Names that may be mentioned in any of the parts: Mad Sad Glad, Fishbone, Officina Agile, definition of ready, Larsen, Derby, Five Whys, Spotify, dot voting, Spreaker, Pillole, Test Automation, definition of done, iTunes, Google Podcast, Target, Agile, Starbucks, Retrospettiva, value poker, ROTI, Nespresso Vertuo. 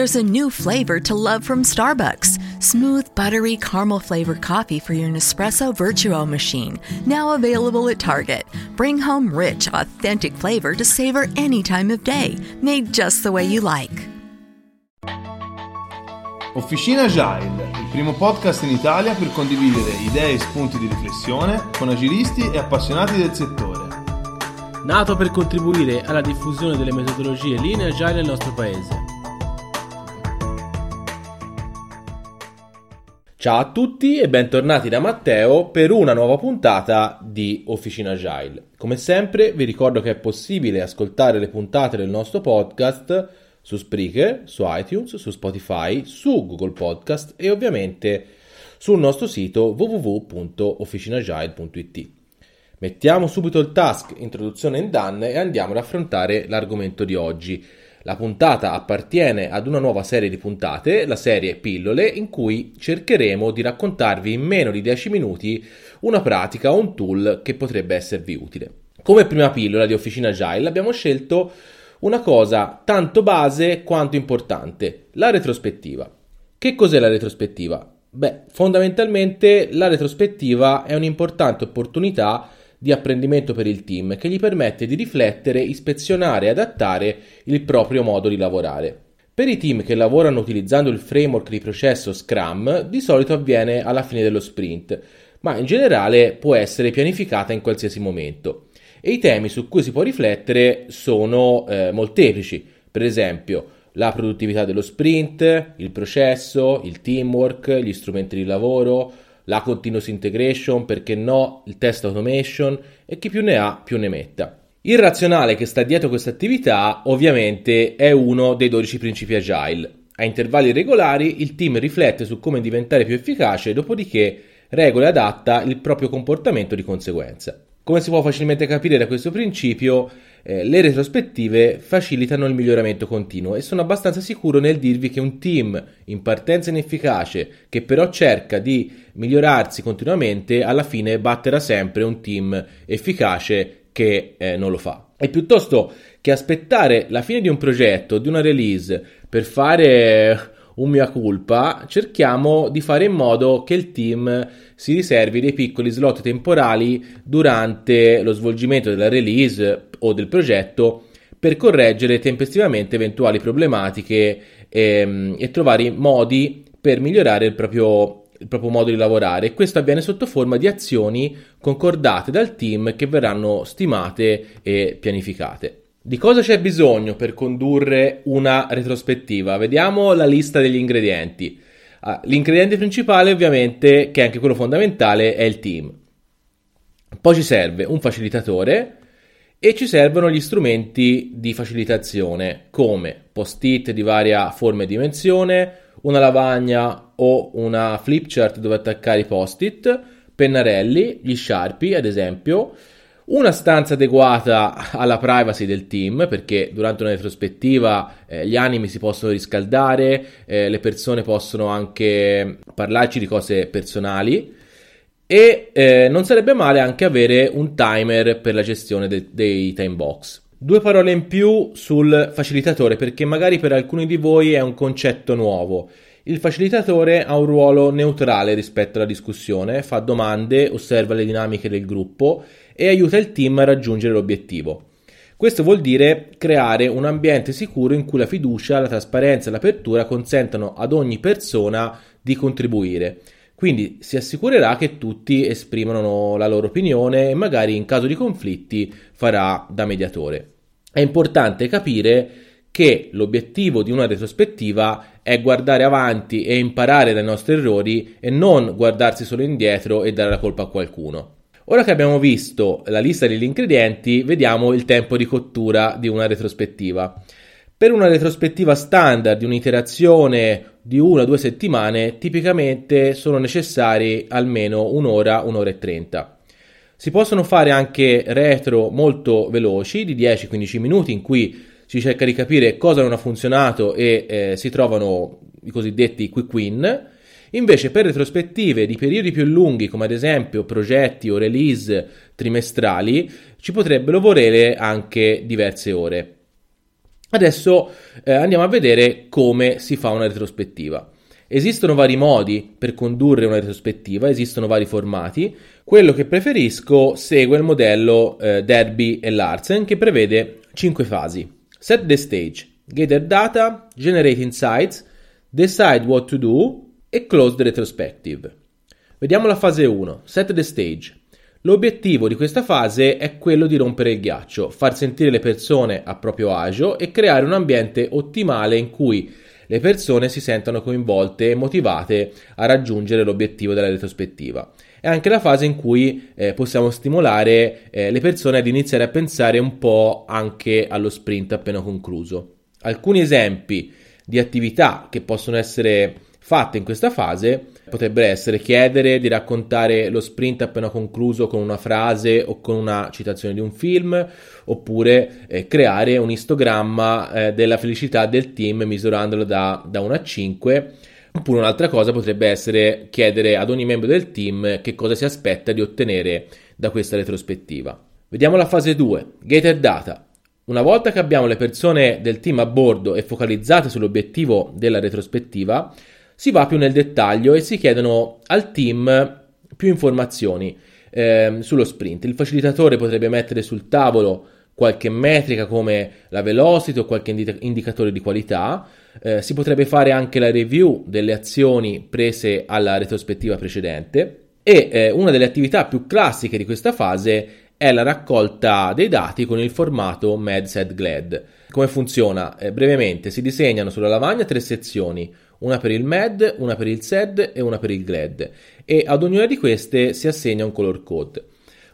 There's a new flavor to love from Starbucks. Smooth, buttery, caramel-flavored coffee for your Nespresso Vertuo machine. Now available at Target. Bring home rich, authentic flavor to savor any time of day. Made just the way you like. Officina Agile, il primo podcast in Italia per condividere idee e spunti di riflessione con agilisti e appassionati del settore. Nato per contribuire alla diffusione delle metodologie lean agile nel nostro paese. Ciao a tutti e bentornati da Matteo per una nuova puntata di Officina Agile. Come sempre vi ricordo che è possibile ascoltare le puntate del nostro podcast su Spreaker, su iTunes, su Spotify, su Google Podcast e ovviamente sul nostro sito www.officinagile.it. Mettiamo subito il task introduzione in done e andiamo ad affrontare l'argomento di oggi. La puntata appartiene ad una nuova serie di puntate, la serie Pillole, in cui cercheremo di raccontarvi in meno di 10 minuti una pratica o un tool che potrebbe esservi utile. Come prima pillola di Officina Agile abbiamo scelto una cosa tanto base quanto importante, la retrospettiva. Che cos'è la retrospettiva? Beh, fondamentalmente la retrospettiva è un'importante opportunità di apprendimento per il team che gli permette di riflettere, ispezionare e adattare il proprio modo di lavorare. Per i team che lavorano utilizzando il framework di processo Scrum, di solito avviene alla fine dello sprint, ma in generale può essere pianificata in qualsiasi momento. E i temi su cui si può riflettere sono molteplici, per esempio la produttività dello sprint, il processo, il teamwork, gli strumenti di lavoro, la Continuous Integration, perché no, il Test Automation e chi più ne ha più ne metta. Il razionale che sta dietro questa attività ovviamente è uno dei 12 principi Agile. A intervalli regolari il team riflette su come diventare più efficace, dopodiché regola e adatta il proprio comportamento di conseguenza. Come si può facilmente capire da questo principio, le retrospettive facilitano il miglioramento continuo e sono abbastanza sicuro nel dirvi che un team in partenza inefficace, che però cerca di migliorarsi continuamente, alla fine batterà sempre un team efficace che non lo fa. E piuttosto che aspettare la fine di un progetto, di una release, per fare un mea culpa, cerchiamo di fare in modo che il team si riservi dei piccoli slot temporali durante lo svolgimento della release o del progetto per correggere tempestivamente eventuali problematiche e trovare modi per migliorare il proprio modo di lavorare. Questo avviene sotto forma di azioni concordate dal team che verranno stimate e pianificate. Di cosa c'è bisogno per condurre una retrospettiva? Vediamo la lista degli ingredienti. L'ingrediente principale, ovviamente, che è anche quello fondamentale, è il team. Poi ci serve un facilitatore e ci servono gli strumenti di facilitazione, come post-it di varia forma e dimensione, una lavagna o una flip chart dove attaccare i post-it, pennarelli, gli sharpie, ad esempio. Una stanza adeguata alla privacy del team, perché durante una retrospettiva gli animi si possono riscaldare, le persone possono anche parlarci di cose personali e non sarebbe male anche avere un timer per la gestione dei time box. Due parole in più sul facilitatore, perché magari per alcuni di voi è un concetto nuovo. Il facilitatore ha un ruolo neutrale rispetto alla discussione, fa domande, osserva le dinamiche del gruppo e aiuta il team a raggiungere l'obiettivo. Questo vuol dire creare un ambiente sicuro in cui la fiducia, la trasparenza e l'apertura consentano ad ogni persona di contribuire. Quindi si assicurerà che tutti esprimano la loro opinione e magari in caso di conflitti farà da mediatore. È importante capire che l'obiettivo di una retrospettiva è guardare avanti e imparare dai nostri errori e non guardarsi solo indietro e dare la colpa a qualcuno. Ora che abbiamo visto la lista degli ingredienti, vediamo il tempo di cottura di una retrospettiva. Per una retrospettiva standard di un'iterazione di 1-2 settimane, tipicamente sono necessari almeno 1 ora, 1 ora e 30. Si possono fare anche retro molto veloci, di 10-15 minuti, in cui si cerca di capire cosa non ha funzionato e si trovano i cosiddetti quick win. Invece per retrospettive di periodi più lunghi, come ad esempio progetti o release trimestrali, ci potrebbero volere anche diverse ore. Adesso andiamo a vedere come si fa una retrospettiva. Esistono vari modi per condurre una retrospettiva, esistono vari formati. Quello che preferisco segue il modello Derby e Larsen, che prevede 5 fasi. Set the stage, gather data, generate insights, decide what to do e close the retrospective. Vediamo la fase 1, set the stage. L'obiettivo di questa fase è quello di rompere il ghiaccio, far sentire le persone a proprio agio e creare un ambiente ottimale in cui le persone si sentano coinvolte e motivate a raggiungere l'obiettivo della retrospettiva. È anche la fase in cui possiamo stimolare le persone ad iniziare a pensare un po' anche allo sprint appena concluso. Alcuni esempi di attività che possono essere fatte in questa fase potrebbero essere chiedere di raccontare lo sprint appena concluso con una frase o con una citazione di un film, oppure creare un istogramma della felicità del team misurandolo da 1 a 5, oppure un'altra cosa potrebbe essere chiedere ad ogni membro del team che cosa si aspetta di ottenere da questa retrospettiva. Vediamo la fase 2, Gather Data. Una volta che abbiamo le persone del team a bordo e focalizzate sull'obiettivo della retrospettiva, si va più nel dettaglio e si chiedono al team più informazioni sullo sprint. Il facilitatore potrebbe mettere sul tavolo qualche metrica come la velocity o qualche indicatore di qualità. Si potrebbe fare anche la review delle azioni prese alla retrospettiva precedente. E una delle attività più classiche di questa fase è la raccolta dei dati con il formato Mad Sad Glad. Come funziona? Brevemente, si disegnano sulla lavagna 3 sezioni, una per il Mad, una per il Sad e una per il Glad, e ad ognuna di queste si assegna un color code.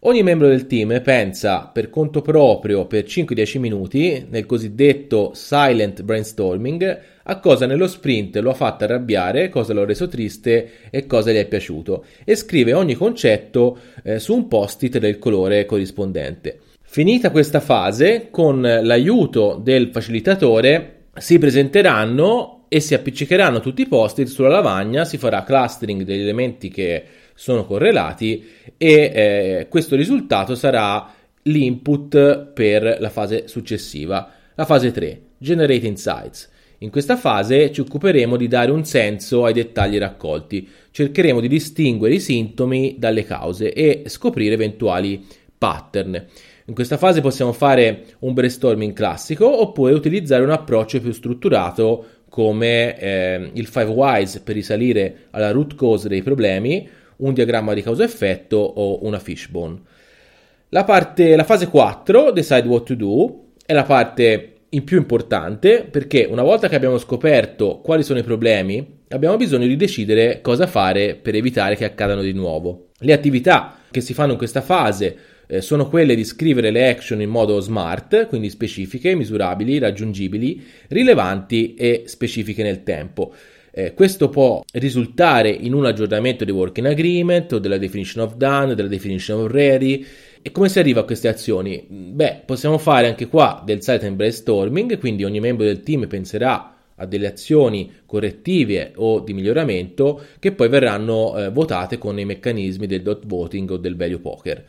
Ogni membro del team pensa per conto proprio per 5-10 minuti, nel cosiddetto silent brainstorming, a cosa nello sprint lo ha fatto arrabbiare, cosa l'ha reso triste e cosa gli è piaciuto, e scrive ogni concetto su un post-it del colore corrispondente. Finita questa fase, con l'aiuto del facilitatore si presenteranno e si appiccicheranno tutti i post-it sulla lavagna, si farà clustering degli elementi che sono correlati e questo risultato sarà l'input per la fase successiva, la fase 3, Generate Insights. In questa fase ci occuperemo di dare un senso ai dettagli raccolti, cercheremo di distinguere i sintomi dalle cause e scoprire eventuali pattern. In questa fase possiamo fare un brainstorming classico oppure utilizzare un approccio più strutturato come il Five Whys per risalire alla root cause dei problemi, un diagramma di causa-effetto o una fishbone. La fase 4, decide what to do, è la parte in più importante perché una volta che abbiamo scoperto quali sono i problemi, abbiamo bisogno di decidere cosa fare per evitare che accadano di nuovo. Le attività che si fanno in questa fase sono quelle di scrivere le action in modo smart, quindi specifiche, misurabili, raggiungibili, rilevanti e specifiche nel tempo. Questo può risultare in un aggiornamento di working agreement o della definition of done, della definition of ready. E come si arriva a queste azioni? Beh, possiamo fare anche qua del silent brainstorming, quindi ogni membro del team penserà a delle azioni correttive o di miglioramento che poi verranno votate con i meccanismi del dot voting o del value poker.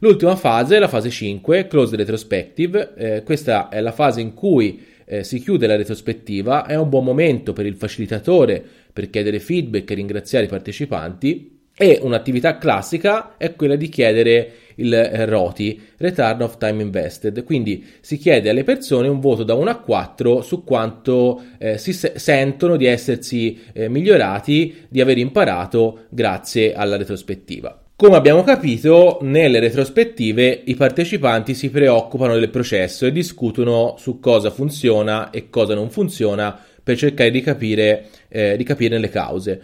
L'ultima fase è la fase 5, close retrospective. Questa è la fase in cui si chiude la retrospettiva, è un buon momento per il facilitatore per chiedere feedback e ringraziare i partecipanti, e un'attività classica è quella di chiedere il ROTI, Return of Time Invested, quindi si chiede alle persone un voto da 1 a 4 su quanto si sentono di essersi migliorati, di aver imparato grazie alla retrospettiva. Come abbiamo capito, nelle retrospettive i partecipanti si preoccupano del processo e discutono su cosa funziona e cosa non funziona per cercare di capire le cause.